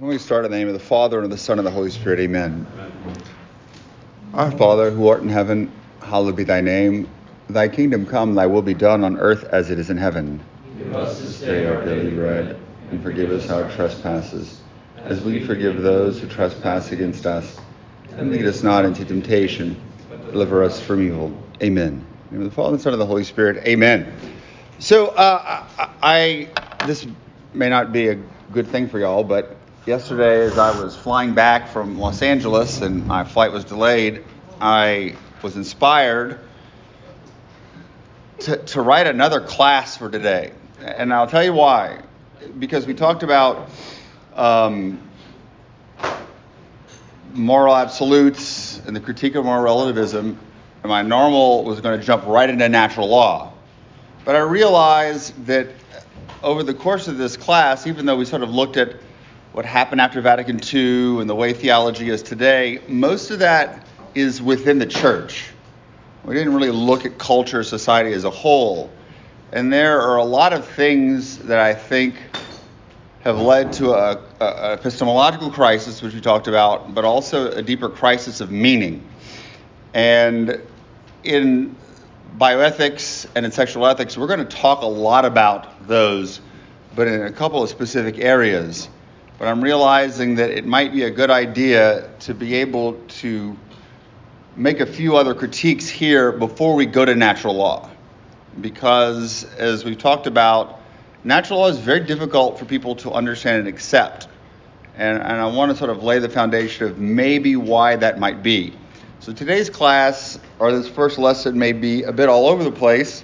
Let me start in the name of the Father, and of the Son, and of the Holy Spirit. Amen. Amen. Our Father, who art in heaven, hallowed be thy name. Thy kingdom come, thy will be done on earth as it is in heaven. Give us this day our daily bread, and forgive us our trespasses, as we forgive those who trespass against us. And lead us not into temptation, but deliver us from evil. Amen. In the name of the Father, and Son, and the Holy Spirit. Amen. So, this may not be a good thing for y'all, but yesterday, as I was flying back from Los Angeles and my flight was delayed, I was inspired to write another class for today. And I'll tell you why. Because we talked about moral absolutes and the critique of moral relativism, and my normal was going to jump right into natural law. But I realized that over the course of this class, even though we sort of looked at what happened after Vatican II and the way theology is today, most of that is within the church. We didn't really look at culture, society as a whole. And there are a lot of things that I think have led to an epistemological crisis, which we talked about, but also a deeper crisis of meaning. And in bioethics and in sexual ethics, we're going to talk a lot about those, but in a couple of specific areas. But I'm realizing that it might be a good idea to be able to make a few other critiques here before we go to natural law. Because as we've talked about, natural law is very difficult for people to understand and accept. And I want to sort of lay the foundation of maybe why that might be. So today's class, or this first lesson, may be a bit all over the place.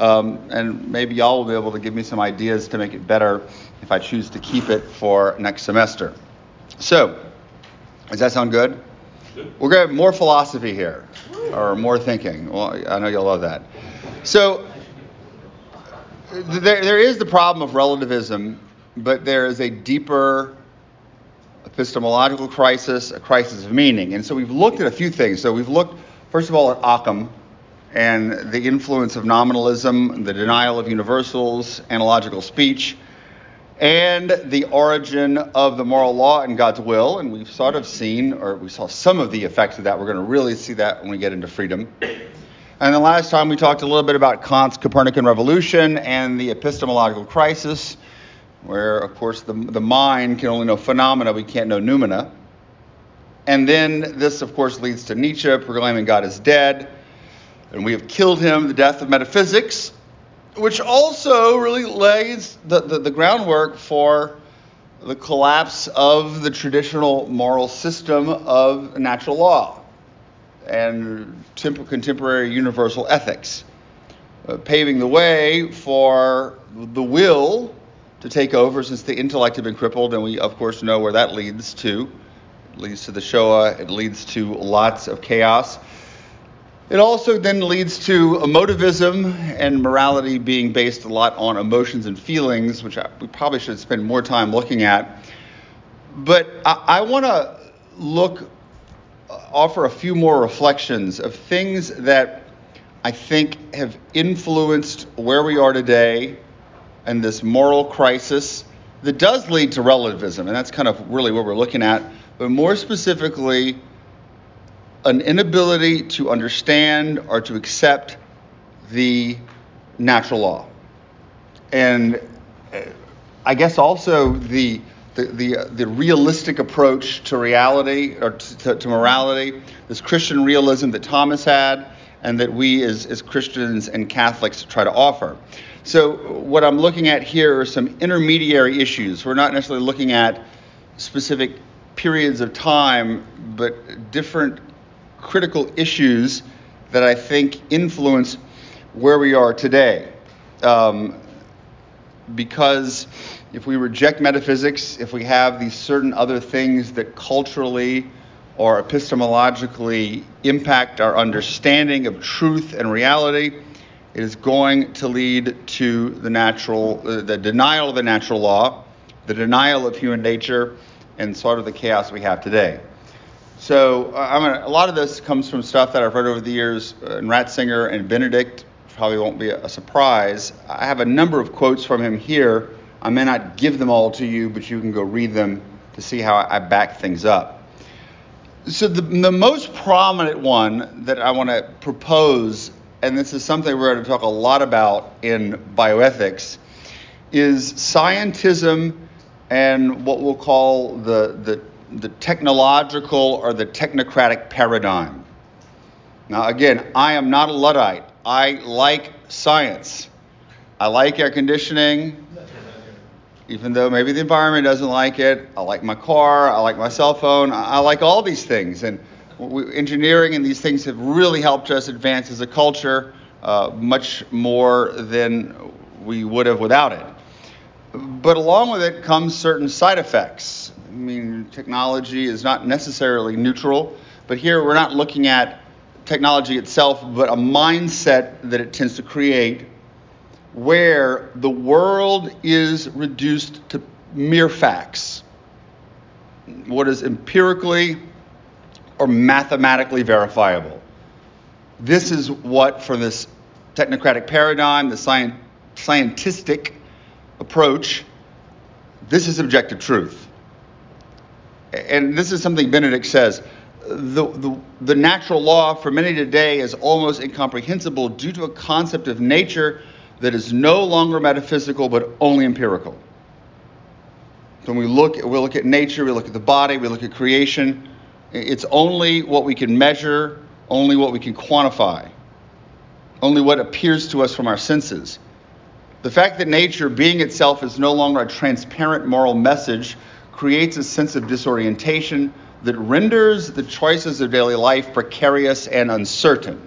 And maybe y'all will be able to give me some ideas to make it better if I choose to keep it for next semester. So, does that sound good? We're going to have more philosophy here, or more thinking. Well, I know you'll love that. So, there is the problem of relativism, but there is a deeper epistemological crisis, a crisis of meaning. And so we've looked at a few things. So we've looked, first of all, at Occam, and the influence of nominalism, the denial of universals, analogical speech, and the origin of the moral law and God's will. And we've sort of seen, or we saw some of the effects of that. We're going to really see that when we get into freedom. And the last time we talked a little bit about Kant's Copernican revolution and the epistemological crisis, where, of course, the mind can only know phenomena, we can't know noumena. And then this, of course, leads to Nietzsche proclaiming God is dead, and we have killed him, the death of metaphysics, which also really lays the groundwork for the collapse of the traditional moral system of natural law and contemporary universal ethics, paving the way for the will to take over since the intellect had been crippled, and we, of course, know where that leads to. It leads to the Shoah. It leads to lots of chaos. It also then leads to emotivism and morality being based a lot on emotions and feelings, which we probably should spend more time looking at. But I want to offer a few more reflections of things that I think have influenced where we are today and this moral crisis that does lead to relativism. And that's kind of really what we're looking at. But more specifically, an inability to understand or to accept the natural law. And I guess also the realistic approach to reality or to morality, this Christian realism that Thomas had and that we as Christians and Catholics try to offer. So what I'm looking at here are some intermediary issues. We're not necessarily looking at specific periods of time, but different critical issues that I think influence where we are today. Because if we reject metaphysics, if we have these certain other things that culturally or epistemologically impact our understanding of truth and reality, it is going to lead to the denial of the natural law, the denial of human nature, and sort of the chaos we have today. So a lot of this comes from stuff that I've read over the years in Ratzinger and Benedict. Probably won't be a surprise. I have a number of quotes from him here. I may not give them all to you, but you can go read them to see how I back things up. So the most prominent one that I want to propose, and this is something we're going to talk a lot about in bioethics, is scientism and what we'll call the technological or the technocratic paradigm. Now, again, I am not a Luddite. I like science. I like air conditioning, even though maybe the environment doesn't like it. I like my car. I like my cell phone. I like all these things. And engineering and these things have really helped us advance as a culture much more than we would have without it. But along with it comes certain side effects. I mean, technology is not necessarily neutral, but here we're not looking at technology itself, but a mindset that it tends to create where the world is reduced to mere facts, what is empirically or mathematically verifiable. This is what, for this technocratic paradigm, the scientistic approach, this is objective truth. And this is something Benedict says, the natural law for many today is almost incomprehensible due to a concept of nature that is no longer metaphysical but only empirical. So when we look at nature, we look at the body, we look at creation, it's only what we can measure, only what we can quantify, only what appears to us from our senses. The fact that nature, being itself, is no longer a transparent moral message creates a sense of disorientation that renders the choices of daily life precarious and uncertain.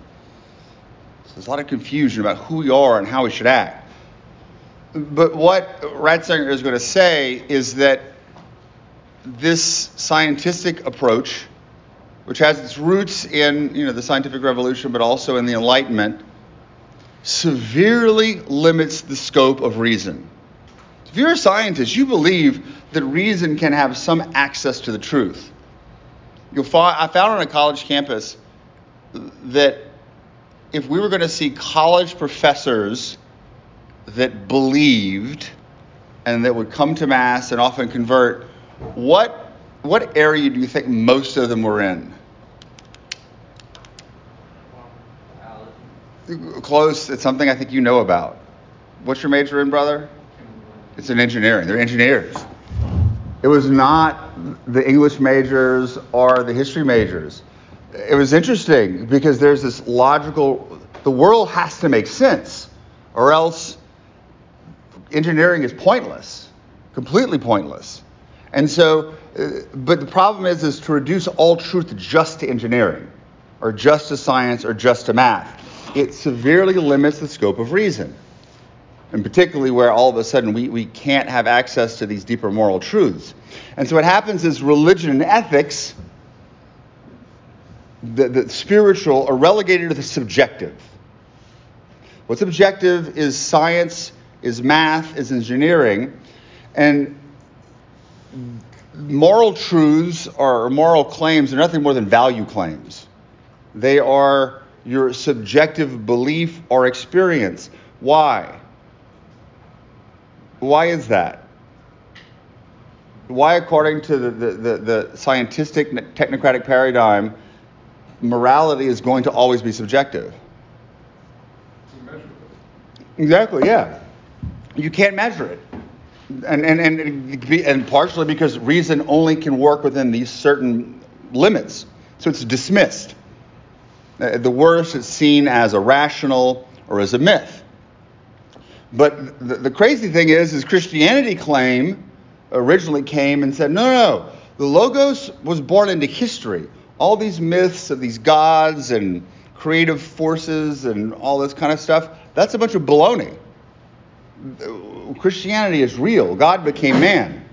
So there's a lot of confusion about who we are and how we should act. But what Ratzinger is going to say is that this scientistic approach, which has its roots in, the scientific revolution, but also in the Enlightenment, severely limits the scope of reason. If you're a scientist, you believe that reason can have some access to the truth. I found on a college campus that if we were going to see college professors that believed and that would come to mass and often convert, what area do you think most of them were in? Close. It's something I think you know about. What's your major in, brother? It's in engineering. They're engineers. It was not the English majors or the history majors. It was interesting because there's this logical, the world has to make sense or else engineering is pointless, completely pointless. And so, but the problem is to reduce all truth just to engineering or just to science or just to math. It severely limits the scope of reason, and particularly where all of a sudden we can't have access to these deeper moral truths. And so what happens is religion and ethics, the spiritual, are relegated to the subjective. What's objective is science, is math, is engineering, and moral truths or moral claims are nothing more than value claims. They are your subjective belief or experience. Why? Why is that? Why, according to the scientistic technocratic paradigm, morality is going to always be subjective? Exactly, yeah. You can't measure it. And partially because reason only can work within these certain limits. So it's dismissed. At the worst, it's seen as irrational or as a myth. But the crazy thing is Christianity claim originally came and said, no, the Logos was born into history. All these myths of these gods and creative forces and all this kind of stuff, that's a bunch of baloney. Christianity is real. God became man.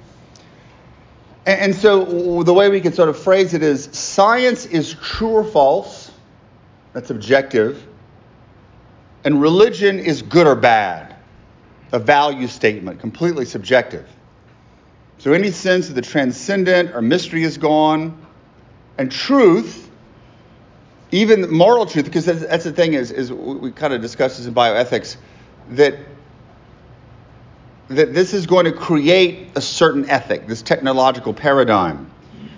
And so the way we can sort of phrase it is science is true or false. That's objective. And religion is good or bad, a value statement, completely subjective. So any sense of the transcendent or mystery is gone. And truth, even moral truth, because that's the thing is we kind of discussed this in bioethics, that that this is going to create a certain ethic, this technological paradigm,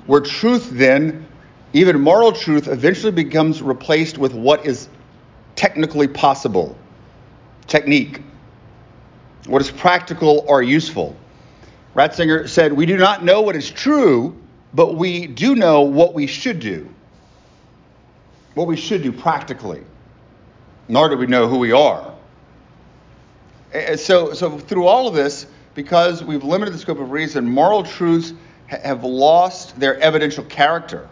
where truth then, even moral truth, eventually becomes replaced with what is technically possible, technique, what is practical or useful. Ratzinger said, "We do not know what is true, but we do know what we should do practically, nor do we know who we are." So through all of this, because we've limited the scope of reason, moral truths have lost their evidential character.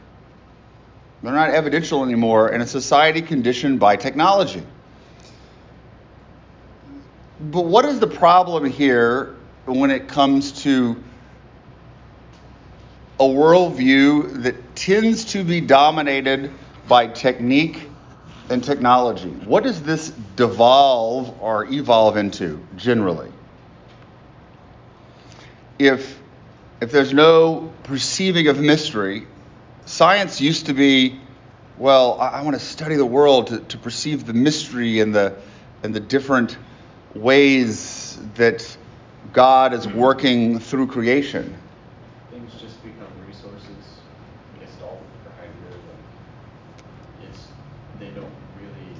They're not evidential anymore in a society conditioned by technology. But what is the problem here when it comes to a worldview that tends to be dominated by technique and technology? What does this devolve or evolve into generally? If there's no perceiving of mystery, science used to be, well, I want to study the world to perceive the mystery and the different ways that God is working through creation. Things just become resources. Gestalt for Heidegger. They don't really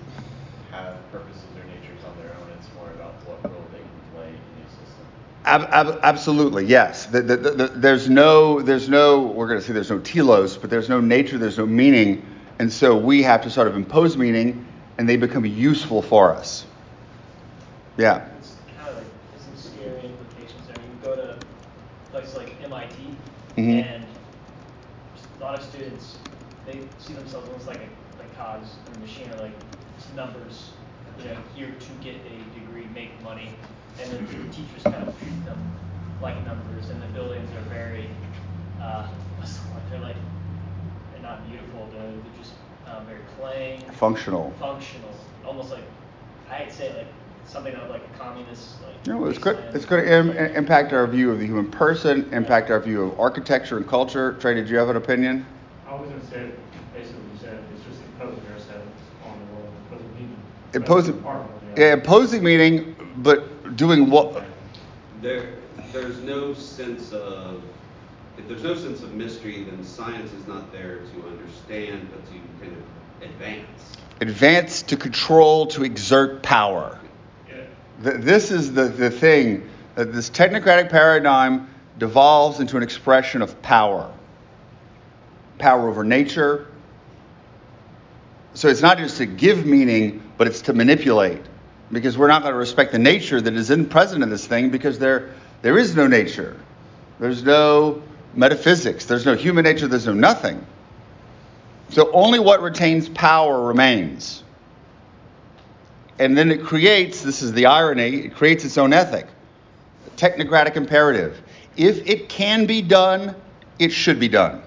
have purposes or natures on their own. It's more about what role they can play in the system. Absolutely, yes. There's no telos, but there's no nature, there's no meaning. And so we have to sort of impose meaning, and they become useful for us. Yeah. It's kind of like, there's some scary implications there. You go to places like MIT, and a lot of students, they see themselves almost like a cogs or a machine, or like numbers, here to get a degree, make money, and then the teachers kind of treat them like numbers, and the buildings are very, they're not beautiful, they're just very plain. Functional. Almost like, I'd say like, something of like a communist, it's going to impact our view of the human person, impact our view of architecture and culture. Trey, did you have an opinion? I was going to say basically you said it's just imposing ourselves on the world, imposing meaning. Imposing meaning, but doing what? If there's no sense of mystery, then science is not there to understand, but to kind of advance. Advance to control, to exert power. This is the thing, that this technocratic paradigm devolves into an expression of power over nature. So it's not just to give meaning, but it's to manipulate, because we're not going to respect the nature that is present in this thing, because there is no nature. There's no metaphysics. There's no human nature. There's no nothing. So only what retains power remains. And then it creates, this is the irony, it creates its own ethic, a technocratic imperative. If it can be done, it should be done.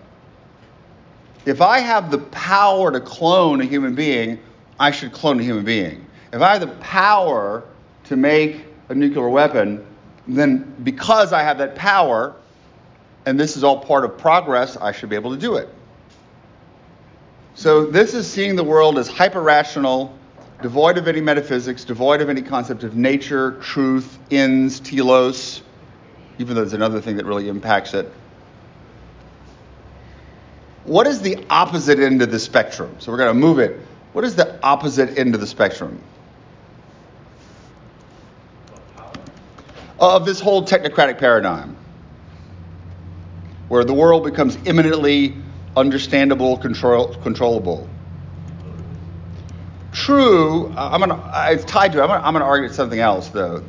If I have the power to clone a human being, I should clone a human being. If I have the power to make a nuclear weapon, then because I have that power, and this is all part of progress, I should be able to do it. So this is seeing the world as hyper-rational, devoid of any metaphysics, devoid of any concept of nature, truth, ends, telos, even though there's another thing that really impacts it. What is the opposite end of the spectrum? So we're going to move it. What is the opposite end of the spectrum? Of this whole technocratic paradigm, where the world becomes imminently understandable, controllable. True, it's tied to it. I'm going to argue something else, though. I was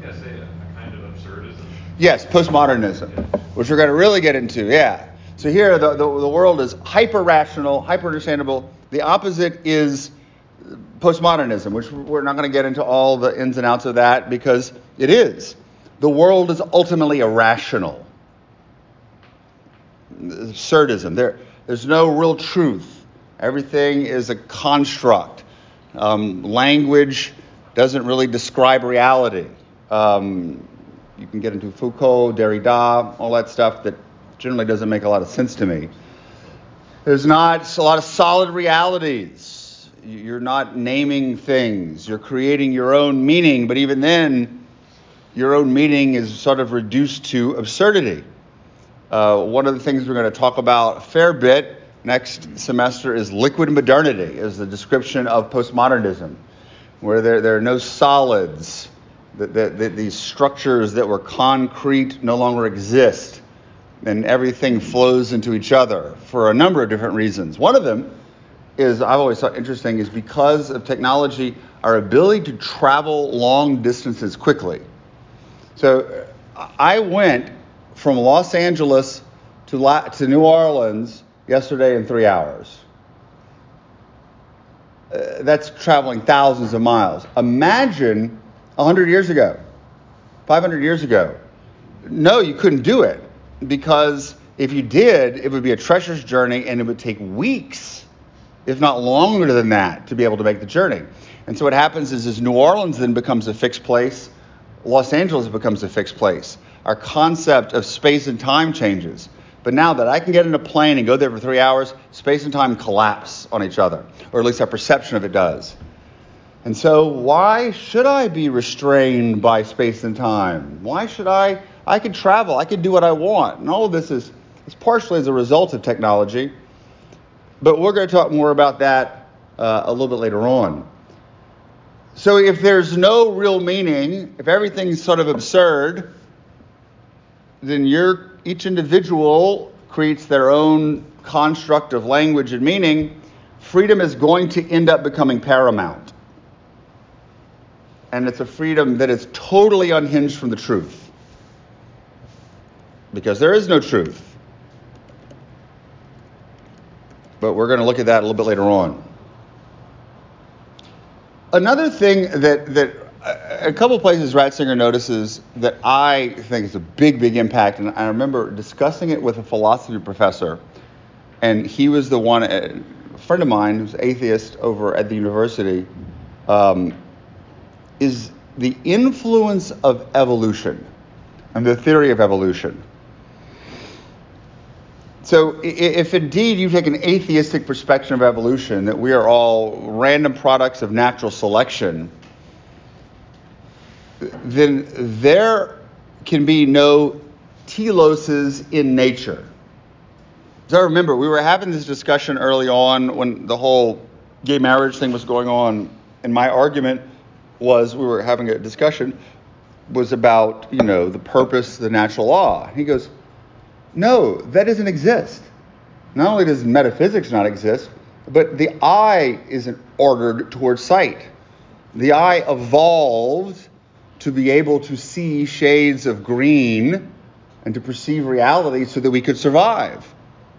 going to say a kind of absurdism. Yes, postmodernism, which we're going to really get into, yeah. So here, the world is hyper-rational, hyper-understandable. The opposite is postmodernism, which we're not going to get into all the ins and outs of that, because it is. The world is ultimately irrational. Absurdism. There's no real truth. Everything is a construct. Language doesn't really describe reality. You can get into Foucault, Derrida, all that stuff that generally doesn't make a lot of sense to me. There's not a lot of solid realities. You're not naming things. You're creating your own meaning, but even then, your own meaning is sort of reduced to absurdity. One of the things we're going to talk about a fair bit next semester is liquid modernity, is the description of postmodernism, where there are no solids, that these structures that were concrete no longer exist, and everything flows into each other for a number of different reasons. One of them is, I've always thought interesting, is because of technology, our ability to travel long distances quickly. So I went from Los Angeles to New Orleans yesterday in 3 hours. That's traveling thousands of miles. Imagine 100 years ago, 500 years ago. No, you couldn't do it, because if you did, it would be a treacherous journey, and it would take weeks, if not longer than that, to be able to make the journey. And so what happens is New Orleans then becomes a fixed place. Los Angeles becomes a fixed place. Our concept of space and time changes. But now that I can get in a plane and go there for 3 hours, space and time collapse on each other, or at least our perception of it does. And so why should I be restrained by space and time? Why should I could travel, I could do what I want. And all of this is partially as a result of technology. But we're going to talk more about that a little bit later on. So if there's no real meaning, if everything's sort of absurd, then each individual creates their own construct of language and meaning. Freedom is going to end up becoming paramount. And it's a freedom that is totally unhinged from the truth, because there is no truth. But we're going to look at that a little bit later on. Another thing that a couple places Ratzinger notices that I think is a big, big impact, and I remember discussing it with a philosophy professor, and he was the one, a friend of mine who's atheist over at the university, is the influence of evolution and the theory of evolution. So if indeed you take an atheistic perspective of evolution, that we are all random products of natural selection, then there can be no teloses in nature. As I remember, we were having this discussion early on when the whole gay marriage thing was going on, and my argument was, we were having a discussion, was about, the purpose, the natural law. He goes, no, that doesn't exist. Not only does metaphysics not exist, but the eye isn't ordered towards sight. The eye evolved to be able to see shades of green and to perceive reality so that we could survive.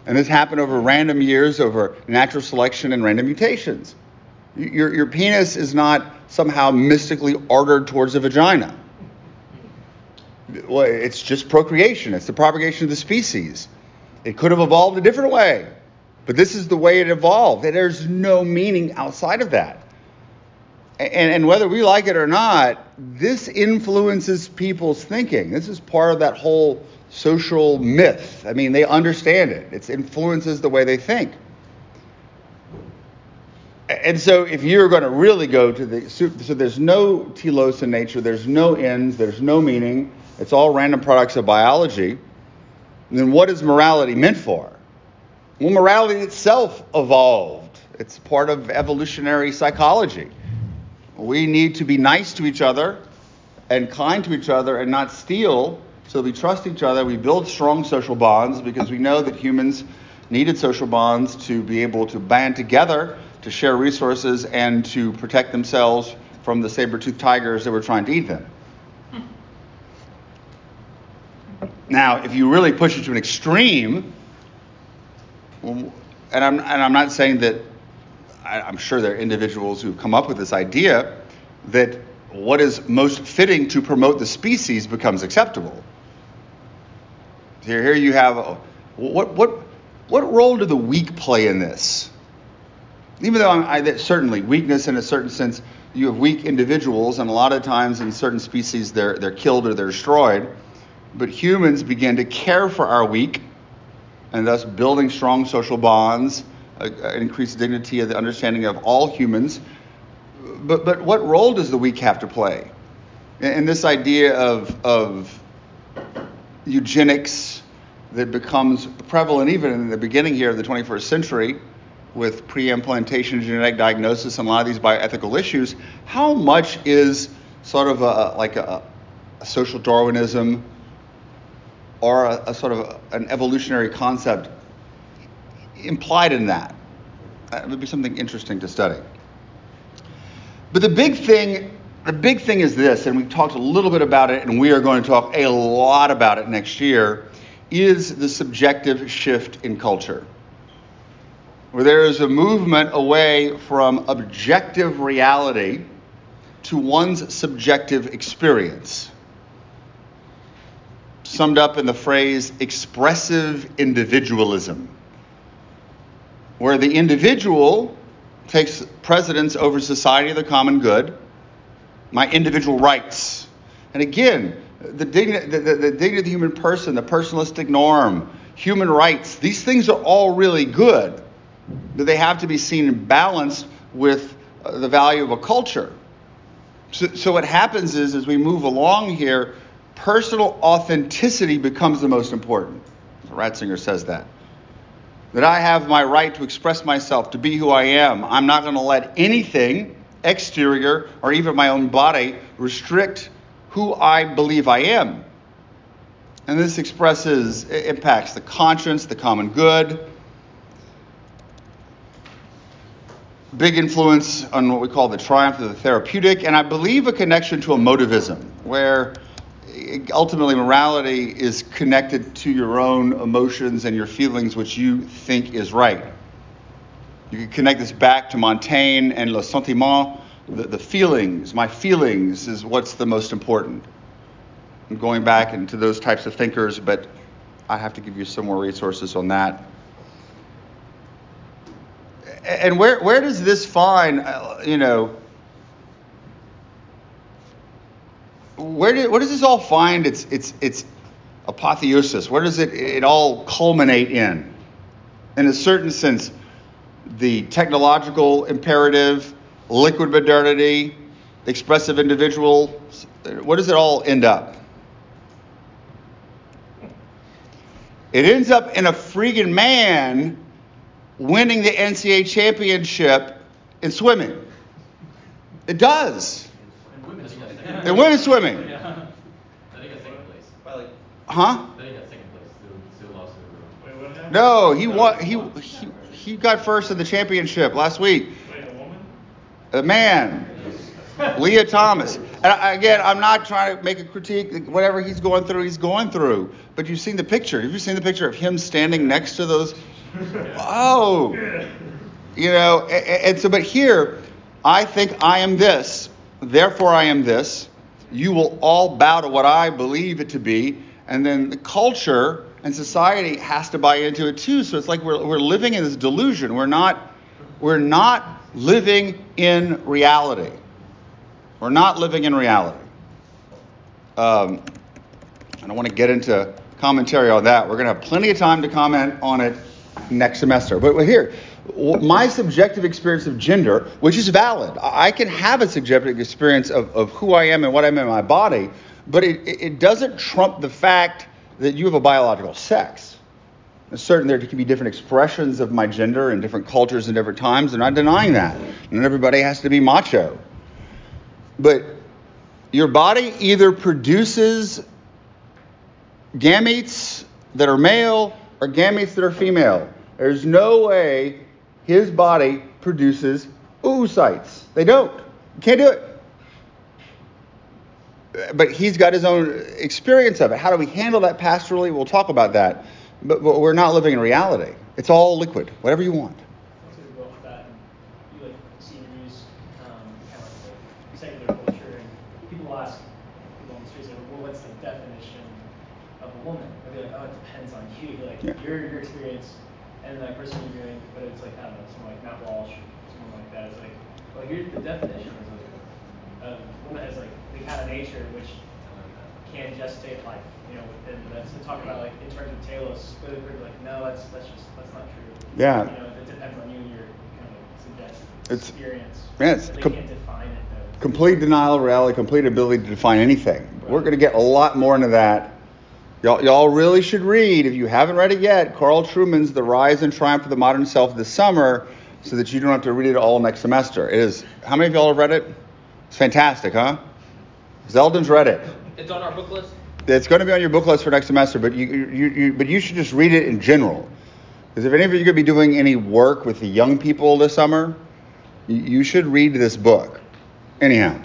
And this happened over random years, over natural selection and random mutations. Your penis is not somehow mystically ordered towards a vagina. Well, it's just procreation. It's the propagation of the species. It could have evolved a different way, but this is the way it evolved. There's no meaning outside of that. And whether we like it or not, this influences people's thinking. This is part of that whole social myth. I mean, they understand it. It influences the way they think. And so if you're going to really go to so there's no telos in nature, there's no ends, there's no meaning, it's all random products of biology, then what is morality meant for? Well, morality itself evolved. It's part of evolutionary psychology. We need to be nice to each other and kind to each other and not steal, so we trust each other. We build strong social bonds because we know that humans needed social bonds to be able to band together, to share resources, and to protect themselves from the saber-toothed tigers that were trying to eat them. Now, if you really push it to an extreme, and I'm not saying that, I'm sure there are individuals who've come up with this idea that what is most fitting to promote the species becomes acceptable. Here you have, what role do the weak play in this? Even though certainly weakness in a certain sense, you have weak individuals, and a lot of times in certain species they're killed or they're destroyed. But humans begin to care for our weak, and thus building strong social bonds, increased dignity of the understanding of all humans. But what role does the weak have to play? And this idea of eugenics that becomes prevalent even in the beginning here of the 21st century with pre-implantation genetic diagnosis and a lot of these bioethical issues, how much is sort of a social Darwinism or an evolutionary concept implied in that? It would be something interesting to study. But the big thing is this, and we talked a little bit about it, and we are going to talk a lot about it next year, is the subjective shift in culture, where there is a movement away from objective reality to one's subjective experience, summed up in the phrase expressive individualism, where the individual takes precedence over society, the common good, my individual rights. And again, the dignity of the human person, the personalistic norm, human rights, these things are all really good, but they have to be seen and balanced with the value of a culture. So what happens is, as we move along here, personal authenticity becomes the most important. Ratzinger says that I have my right to express myself, to be who I am. I'm not going to let anything exterior or even my own body restrict who I believe I am. And this impacts the conscience, the common good. Big influence on what we call the triumph of the therapeutic, and I believe a connection to emotivism, where ultimately morality is connected to your own emotions and your feelings, which you think is right. You can connect this back to Montaigne and le sentiment, the feelings. My feelings is what's the most important. I'm going back into those types of thinkers, but I have to give you some more resources on that. And where does this find, where does this all find its apotheosis? Where does it all culminate in? In a certain sense, the technological imperative, liquid modernity, expressive individual, where does it all end up? It ends up in a freaking man winning the NCAA championship in swimming. It does. And women's swimming. Yeah. They got second place. Huh? They got second place. Still lost to the room. Wait, what happened? No, he got first in the championship last week. Wait, a woman? A man. Leah Thomas. And again, I'm not trying to make a critique. Whatever he's going through. But you've seen the picture. Have you seen the picture of him standing next to those? Oh. Yeah. And so, but here, I think I am this. Therefore I am this, you will all bow to what I believe it to be, and then the culture and society has to buy into it too. So it's like we're living in this delusion. We're not living in reality. We're not living in reality. I don't want to get into commentary on that. We're going to have plenty of time to comment on it next semester. But we're here. My subjective experience of gender, which is valid. I can have a subjective experience of who I am and what I'm in my body, but it doesn't trump the fact that you have a biological sex. It's certain there can be different expressions of my gender in different cultures and different times, and I'm not denying that. Not everybody has to be macho. But your body either produces gametes that are male or gametes that are female. There's no way his body produces oocytes. They don't. You can't do it. But he's got his own experience of it. How do we handle that pastorally? We'll talk about that. But we're not living in reality. It's all liquid, whatever you want. You see the news, kind of like secular culture, and people ask people on the streets, well, what's the definition of a woman? They'll be like, oh, it depends on you. You're like, your experience. And that person you're doing, but it's like, I don't know, someone like Matt Walsh or someone like that is like, well, here's the definition is like, woman has like the kind of nature which can gestate life, within that's talking about like in terms of telos, but it's like, no, that's not true. Yeah. It depends on you and your kind of like suggested experience. Yeah, they can't define it though. Complete denial of reality, complete ability to define anything. We're going to get a lot more into that. Y'all really should read, if you haven't read it yet, Carl Truman's The Rise and Triumph of the Modern Self this summer, so that you don't have to read it all next semester. It is. How many of y'all have read it? It's fantastic, huh? Zeldin's read it. It's on our book list. It's going to be on your book list for next semester, but you should just read it in general. Because if any of you are going to be doing any work with the young people this summer, you should read this book. Anyhow,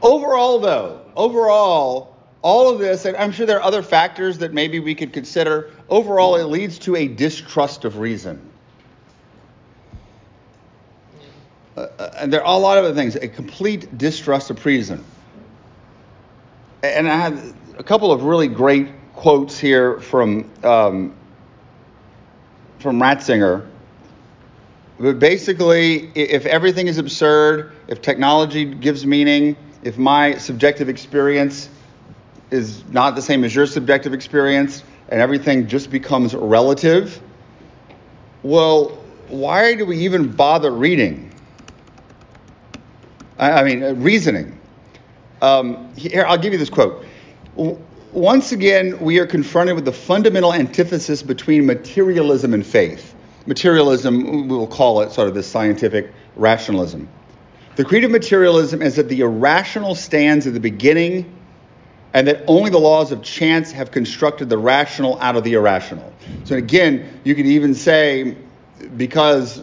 overall, all of this, and I'm sure there are other factors that maybe we could consider, overall it leads to a distrust of reason. And there are a lot of other things, a complete distrust of reason. And I had a couple of really great quotes here from Ratzinger. But basically, if everything is absurd, if technology gives meaning, if my subjective experience is not the same as your subjective experience, and everything just becomes relative, well, why do we even bother reading? Reasoning. Here, I'll give you this quote. Once again, we are confronted with the fundamental antithesis between materialism and faith. Materialism, we will call it sort of this scientific rationalism. The creed of materialism is that the irrational stands at the beginning and that only the laws of chance have constructed the rational out of the irrational. So again, you could even say, because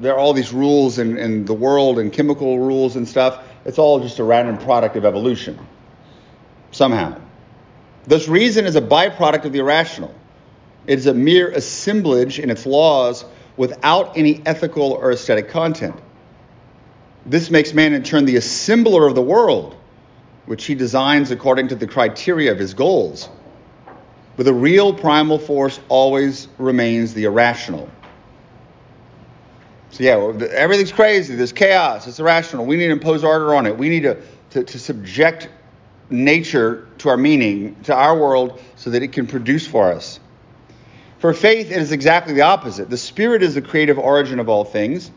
there are all these rules in the world and chemical rules and stuff, it's all just a random product of evolution, somehow. Thus, reason is a byproduct of the irrational. It is a mere assemblage in its laws without any ethical or aesthetic content. This makes man in turn the assembler of the world, which he designs according to the criteria of his goals. But the real primal force always remains the irrational. So everything's crazy, there's chaos, it's irrational. We need to impose order on it. We need to subject nature to our meaning, to our world, so that it can produce for us. For faith, it is exactly the opposite. The Spirit is the creative origin of all things,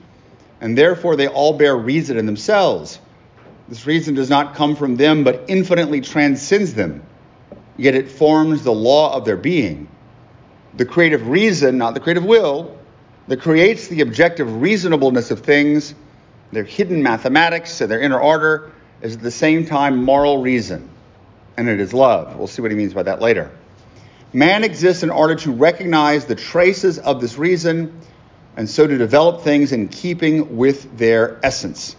and therefore they all bear reason in themselves. This reason does not come from them, but infinitely transcends them, yet it forms the law of their being. The creative reason, not the creative will, that creates the objective reasonableness of things, their hidden mathematics and their inner order, is at the same time moral reason, and it is love. We'll see what he means by that later. Man exists in order to recognize the traces of this reason and so to develop things in keeping with their essence.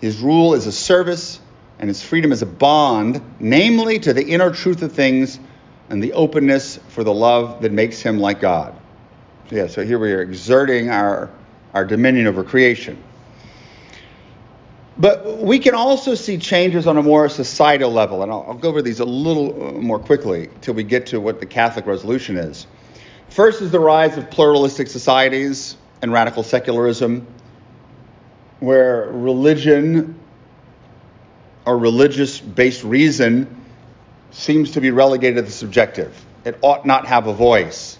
His rule is a service and his freedom is a bond, namely to the inner truth of things and the openness for the love that makes him like God. So here we are exerting our dominion over creation. But we can also see changes on a more societal level, and I'll go over these a little more quickly till we get to what the Catholic resolution is. First is the rise of pluralistic societies and radical secularism, where religion or religious-based reason seems to be relegated to the subjective. It ought not have a voice,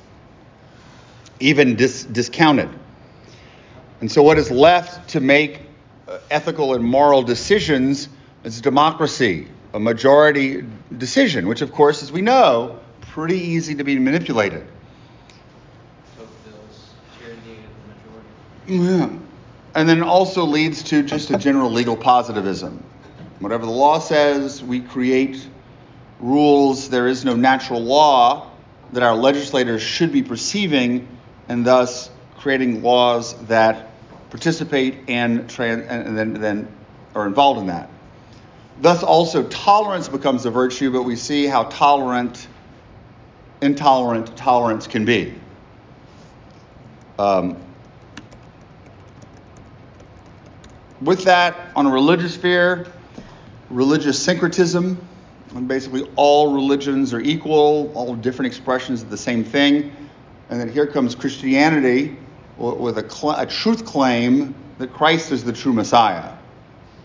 even discounted. And so what is left to make ethical and moral decisions is democracy, a majority decision, which of course, as we know, pretty easy to be manipulated. So Bill's tyranny of the majority. Yeah. And then also leads to just a general legal positivism. Whatever the law says, we create rules. There is no natural law that our legislators should be perceiving, and thus creating laws that participate and then are involved in that. Thus also tolerance becomes a virtue, but we see how intolerant tolerance can be. With that, on a religious sphere, religious syncretism, and basically all religions are equal, all different expressions of the same thing. And then here comes Christianity, with a truth claim that Christ is the true Messiah,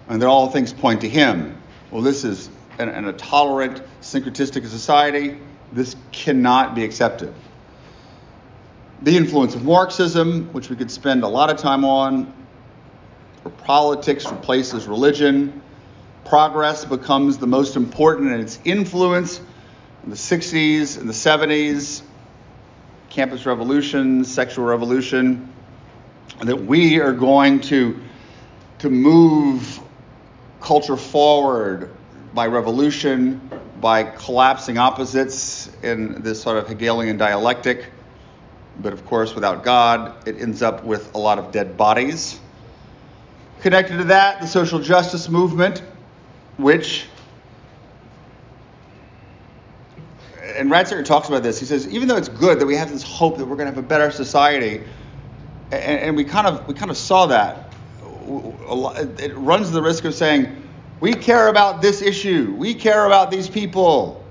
and that all things point to him. Well, this is in a tolerant, syncretistic society. This cannot be accepted. The influence of Marxism, which we could spend a lot of time on, where politics replaces religion, progress becomes the most important in its influence. In the 60s, in the 70s, campus revolution, sexual revolution, that we are going to move culture forward by revolution, by collapsing opposites in this sort of Hegelian dialectic. But of course, without God, it ends up with a lot of dead bodies. Connected to that, the social justice movement, which, and Ratzinger talks about this, he says, even though it's good that we have this hope that we're going to have a better society, and we kind of saw that, it runs the risk of saying, we care about this issue, we care about these people,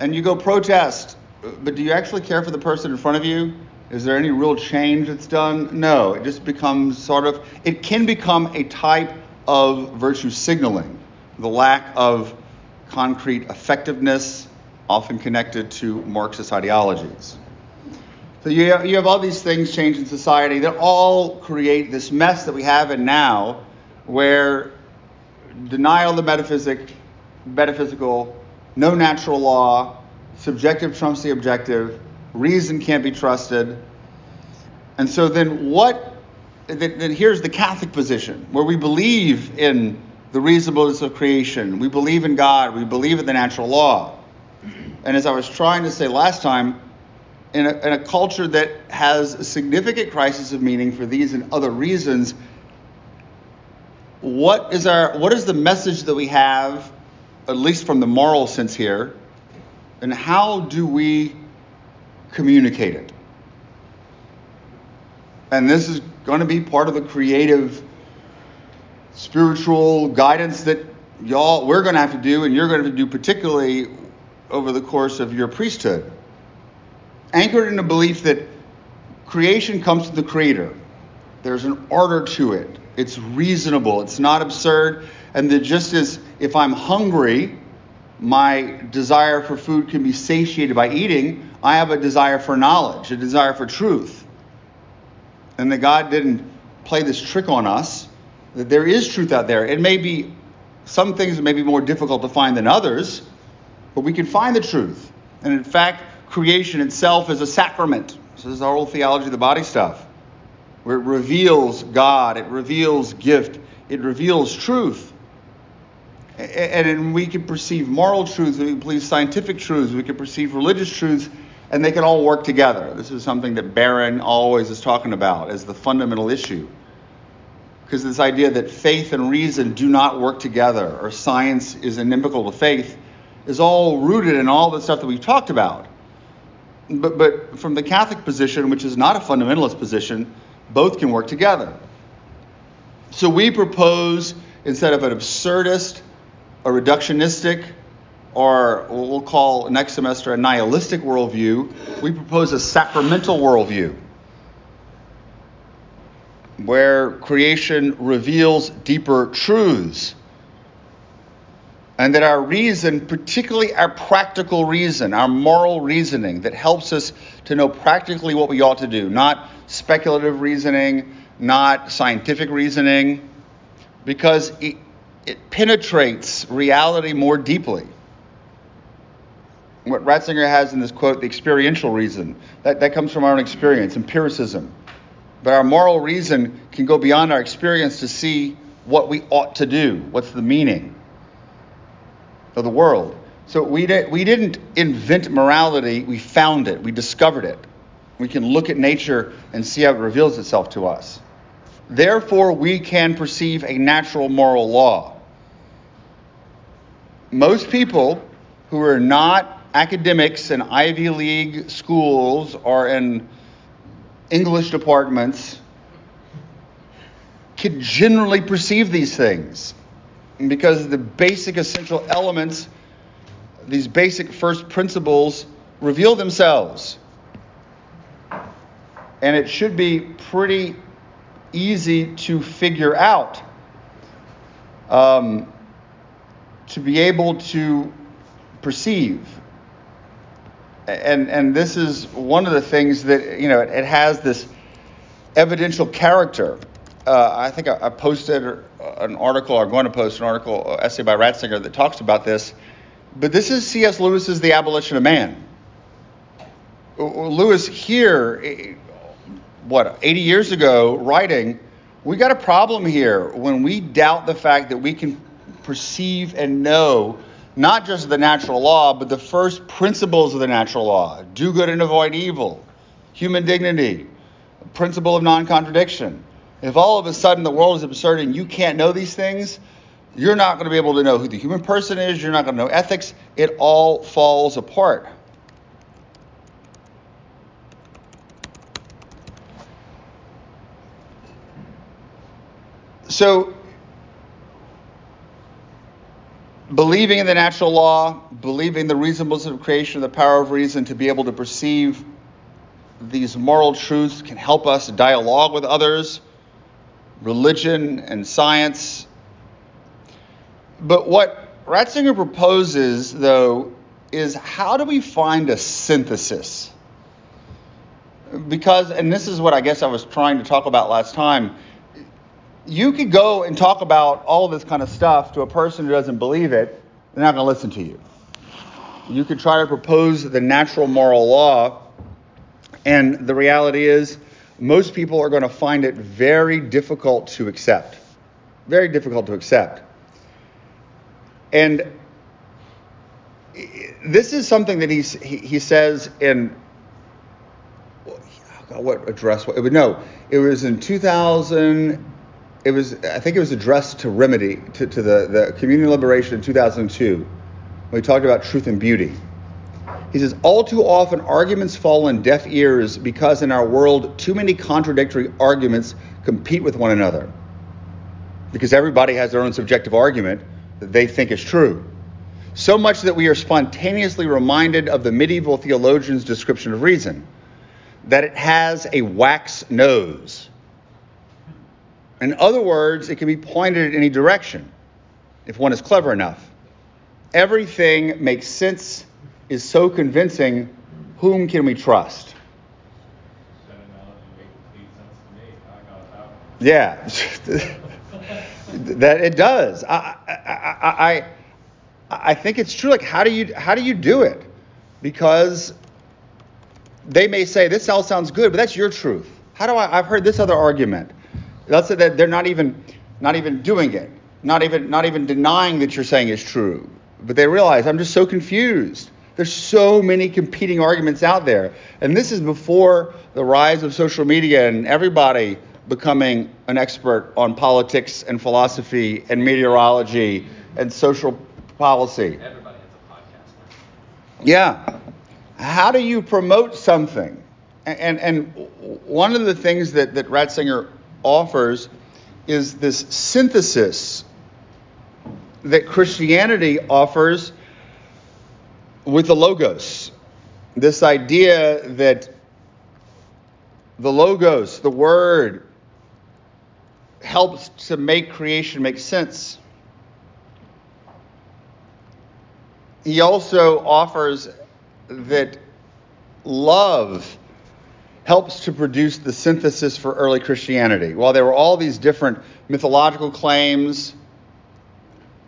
and you go protest, but do you actually care for the person in front of you? Is there any real change that's done? No, it just becomes it can become a type of virtue signaling, the lack of concrete effectiveness, often connected to Marxist ideologies. So you have all these things changed in society that all create this mess that we have in now, where denial of the metaphysical, no natural law, subjective trumps the objective, reason can't be trusted. And so then here's the Catholic position, where we believe in the reasonableness of creation, we believe in God, we believe in the natural law. And as I was trying to say last time, in a culture that has a significant crisis of meaning for these and other reasons, what is the message that we have, at least from the moral sense here, and how do we communicate it? And this is going to be part of the creative spiritual guidance that we're going to have to do, and you're going to do particularly over the course of your priesthood. Anchored in the belief that creation comes from the Creator. There's an order to it. It's reasonable. It's not absurd. And that just as if I'm hungry, my desire for food can be satiated by eating, I have a desire for knowledge, a desire for truth. And that God didn't play this trick on us, that there is truth out there. It may be some things may be more difficult to find than others, but we can find the truth. And in fact, creation itself is a sacrament. So this is our old theology of the body stuff, where it reveals God, it reveals gift, it reveals truth. And we can perceive moral truths, we can perceive scientific truths, we can perceive religious truths, and they can all work together. This is something that Barron always is talking about as the fundamental issue. Because this idea that faith and reason do not work together, or science is inimical to faith, is all rooted in all the stuff that we've talked about. But from the Catholic position, which is not a fundamentalist position, both can work together. So we propose, instead of an absurdist, a reductionistic, or what we'll call next semester a nihilistic worldview, we propose a sacramental worldview, where creation reveals deeper truths. And that our reason, particularly our practical reason, our moral reasoning that helps us to know practically what we ought to do, not speculative reasoning, not scientific reasoning, because it penetrates reality more deeply. What Ratzinger has in this quote, the experiential reason, that comes from our own experience, empiricism. But our moral reason can go beyond our experience to see what we ought to do, what's the meaning of the world. So we didn't invent morality, we found it, we discovered it. We can look at nature and see how it reveals itself to us. Therefore, we can perceive a natural moral law. Most people who are not academics in Ivy League schools or in English departments can generally perceive these things, because the basic essential elements, these basic first principles, reveal themselves. And it should be pretty easy to figure out, to be able to perceive. And this is one of the things that, it has this evidential character. I think I posted an article, or going to post an article, an essay by Ratzinger that talks about this. But this is C.S. Lewis's The Abolition of Man. Lewis here, 80 years ago, writing, we got a problem here when we doubt the fact that we can perceive and know not just the natural law, but the first principles of the natural law. Do good and avoid evil. Human dignity. Principle of non-contradiction. If all of a sudden the world is absurd and you can't know these things, you're not going to be able to know who the human person is. You're not going to know ethics. It all falls apart. So, believing in the natural law, believing the reasonableness of creation, the power of reason to be able to perceive these moral truths can help us dialogue with others, religion and science. But what Ratzinger proposes, though, is how do we find a synthesis? Because, and this is what I guess I was trying to talk about last time, you could go and talk about all this kind of stuff to a person who doesn't believe it. They're not going to listen to you. You could try to propose the natural moral law, and the reality is most people are going to find it very difficult to accept. Very difficult to accept. And this is something that he says in... what address? It was in 2000... I think it was addressed to Remedy, to the Community Liberation in 2002, when we talked about truth and beauty. He says, all too often arguments fall on deaf ears because in our world too many contradictory arguments compete with one another. Because everybody has their own subjective argument that they think is true. So much that we are spontaneously reminded of the medieval theologian's description of reason, that it has a wax nose. In other words, it can be pointed at any direction, if one is clever enough. Everything makes sense, is so convincing, whom can we trust? That analogy made complete sense to me. I got that one. Yeah, that it does. I think it's true. Like, how do you do it? Because they may say, this all sounds good, but that's your truth. I've heard this other argument. Let's say that they're not even doing it, not even denying that you're saying it's true. But they realize, I'm just so confused. There's so many competing arguments out there. And this is before the rise of social media and everybody becoming an expert on politics and philosophy and meteorology and social policy. Everybody has a podcast. Yeah. How do you promote something? And one of the things that Ratzinger offers is this synthesis that Christianity offers with the Logos. This idea that the Logos, the Word, helps to make creation make sense. He also offers that love helps to produce the synthesis for early Christianity. While there were all these different mythological claims,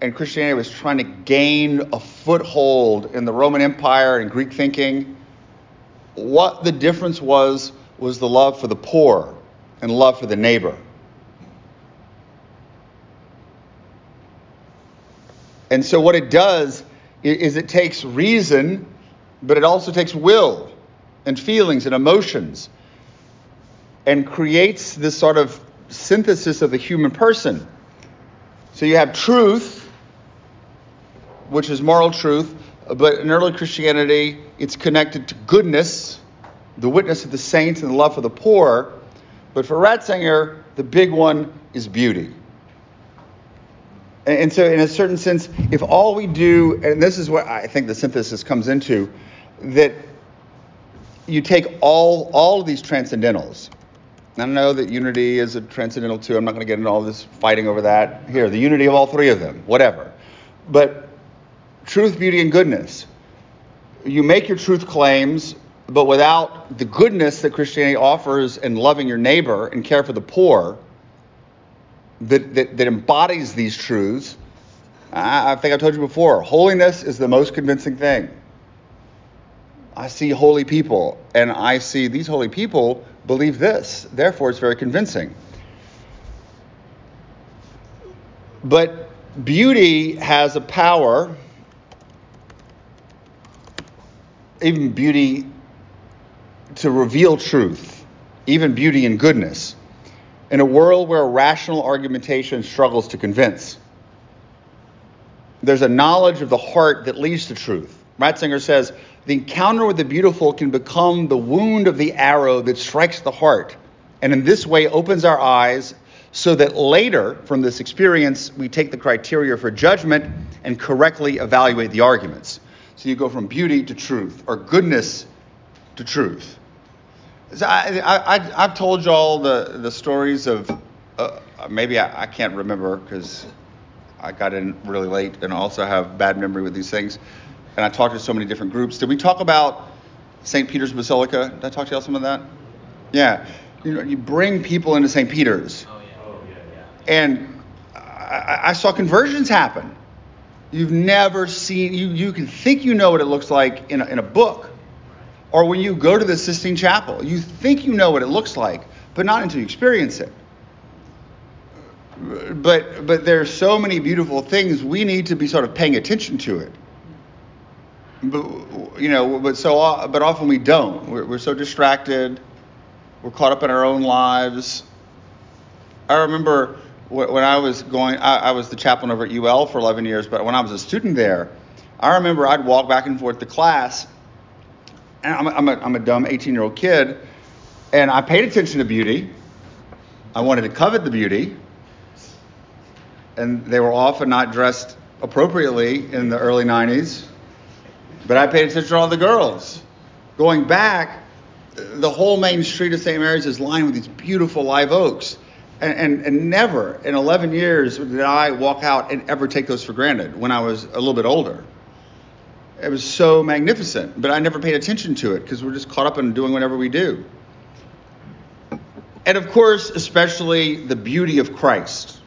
and Christianity was trying to gain a foothold in the Roman Empire and Greek thinking, what the difference was the love for the poor and love for the neighbor. And so what it does is it takes reason, but it also takes will and feelings and emotions, and creates this sort of synthesis of the human person. So you have truth, which is moral truth, but in early Christianity, it's connected to goodness, the witness of the saints and the love of the poor. But for Ratzinger, the big one is beauty. And so in a certain sense, if all we do, and this is what I think the synthesis comes into, that you take all of these transcendentals. I know that unity is a transcendental too. I'm not going to get into all this fighting over that. Here, the unity of all three of them, whatever. But truth, beauty, and goodness. You make your truth claims, but without the goodness that Christianity offers in loving your neighbor and care for the poor, that embodies these truths. I think I told you before, holiness is the most convincing thing. I see holy people, and I see these holy people believe this. Therefore, it's very convincing. But beauty has a power. Even beauty to reveal truth, even beauty and goodness, in a world where rational argumentation struggles to convince. There's a knowledge of the heart that leads to truth. Ratzinger says, the encounter with the beautiful can become the wound of the arrow that strikes the heart, and in this way opens our eyes so that later, from this experience, we take the criteria for judgment and correctly evaluate the arguments. So you go from beauty to truth, or goodness to truth. So I've told you all the stories of, maybe I can't remember because I got in really late and also have bad memory with these things. And I talked to so many different groups. Did we talk about St. Peter's Basilica? Did I talk to y'all some of that? Yeah. You bring people into St. Peter's. Oh, yeah. Oh, yeah, yeah. And I saw conversions happen. You've never seen, you can think you know what it looks like in a book. Or when you go to the Sistine Chapel, you think you know what it looks like, but not until you experience it. But there are so many beautiful things, we need to be sort of paying attention to it. But often we don't. We're so distracted. We're caught up in our own lives. I remember when I was going, I was the chaplain over at UL for 11 years, but when I was a student there, I remember I'd walk back and forth to class, and I'm a dumb 18-year-old kid, and I paid attention to beauty. I wanted to covet the beauty, and they were often not dressed appropriately in the early 90s, but I paid attention to all the girls. Going back, the whole main street of St. Mary's is lined with these beautiful live oaks. And never in 11 years did I walk out and ever take those for granted when I was a little bit older. It was so magnificent, but I never paid attention to it because we're just caught up in doing whatever we do. And of course, especially the beauty of Christ.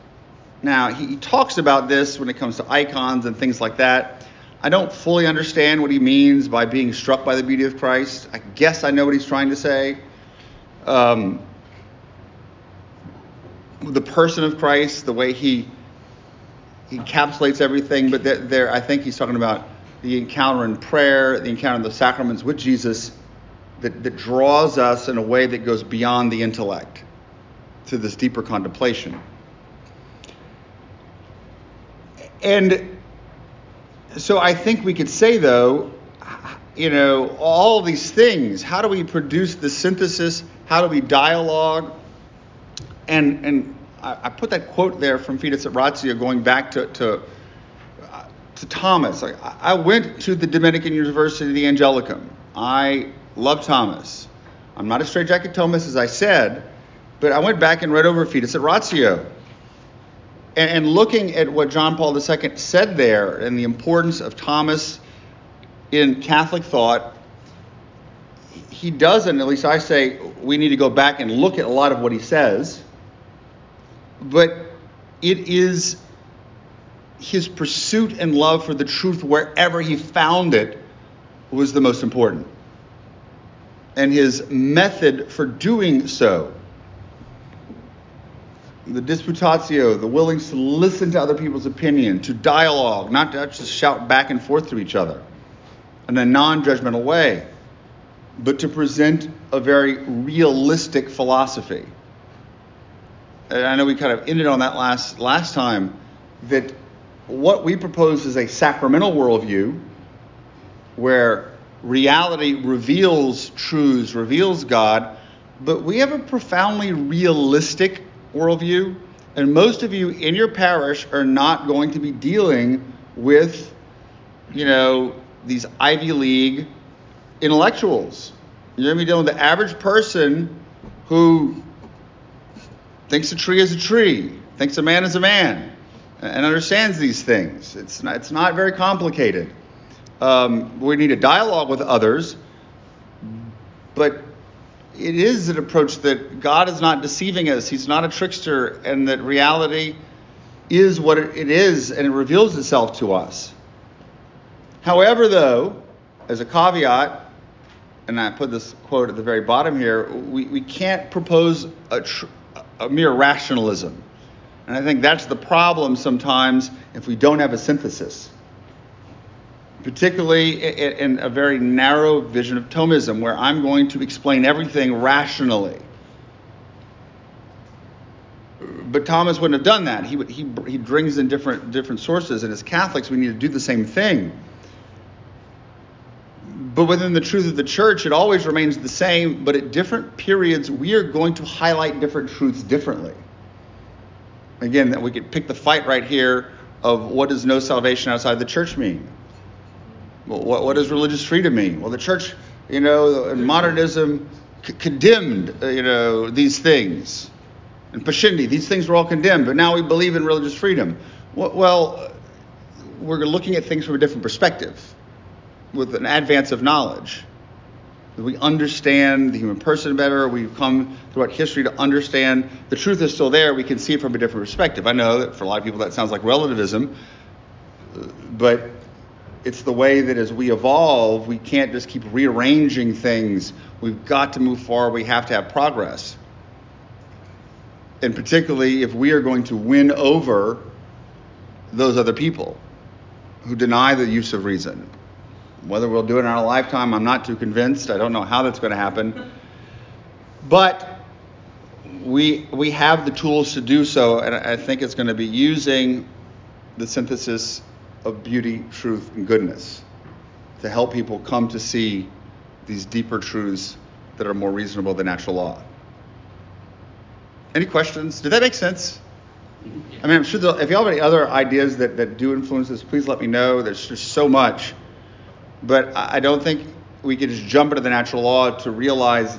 Now, he talks about this when it comes to icons and things like that. I don't fully understand what he means by being struck by the beauty of Christ. I guess I know what he's trying to say. The person of Christ, the way he encapsulates everything, but there I think he's talking about the encounter in prayer, the encounter in the sacraments with Jesus that draws us in a way that goes beyond the intellect to this deeper contemplation. And so I think we could say, though, all these things, how do we produce the synthesis? How do we dialogue? And I put that quote there from Fides et Ratio going back to Thomas. I went to the Dominican University of the Angelicum. I love Thomas. I'm not a straitjacket Thomas, as I said, but I went back and read over Fides et Ratio. And looking at what John Paul II said there and the importance of Thomas in Catholic thought, he doesn't, at least I say, we need to go back and look at a lot of what he says. But it is his pursuit and love for the truth wherever he found it was the most important. And his method for doing so, the disputatio, the willingness to listen to other people's opinion, to dialogue, not to just shout back and forth to each other in a non-judgmental way, but to present a very realistic philosophy. And I know we kind of ended on that last time, that what we propose is a sacramental worldview where reality reveals truths, reveals God, but we have a profoundly realistic worldview, and most of you in your parish are not going to be dealing with, these Ivy League intellectuals. You're going to be dealing with the average person who thinks a tree is a tree, thinks a man is a man, and understands these things. It's not very complicated. We need a dialogue with others, but it is an approach that God is not deceiving us, he's not a trickster, and that reality is what it is, and it reveals itself to us. However, though, as a caveat, and I put this quote at the very bottom here, we can't propose a mere rationalism. And I think that's the problem sometimes if we don't have a synthesis, particularly in a very narrow vision of Thomism, where I'm going to explain everything rationally. But Thomas wouldn't have done that. He brings in different sources, and as Catholics, we need to do the same thing. But within the truth of the church, it always remains the same, but at different periods, we are going to highlight different truths differently. Again, that we could pick the fight right here of what does no salvation outside the church mean? What does religious freedom mean? Well, the church, in modernism, condemned, these things. And Pashindi, these things were all condemned, but now we believe in religious freedom. Well, we're looking at things from a different perspective, with an advance of knowledge. We understand the human person better. We've come throughout history to understand the truth is still there. We can see it from a different perspective. I know that for a lot of people that sounds like relativism, but it's the way that as we evolve, we can't just keep rearranging things. We've got to move forward. We have to have progress. And particularly if we are going to win over those other people who deny the use of reason. Whether we'll do it in our lifetime, I'm not too convinced. I don't know how that's going to happen. But we have the tools to do so, and I think it's going to be using the synthesis of beauty, truth, and goodness to help people come to see these deeper truths that are more reasonable than natural law. Any questions? Did that make sense? I mean, I'm sure if y'all have any other ideas that do influence this, please let me know. There's just so much. But I don't think we can just jump into the natural law to realize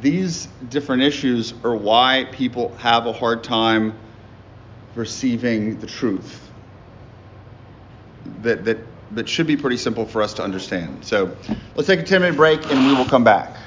these different issues are why people have a hard time perceiving the truth. That should be pretty simple for us to understand. So let's take a 10-minute break and we will come back.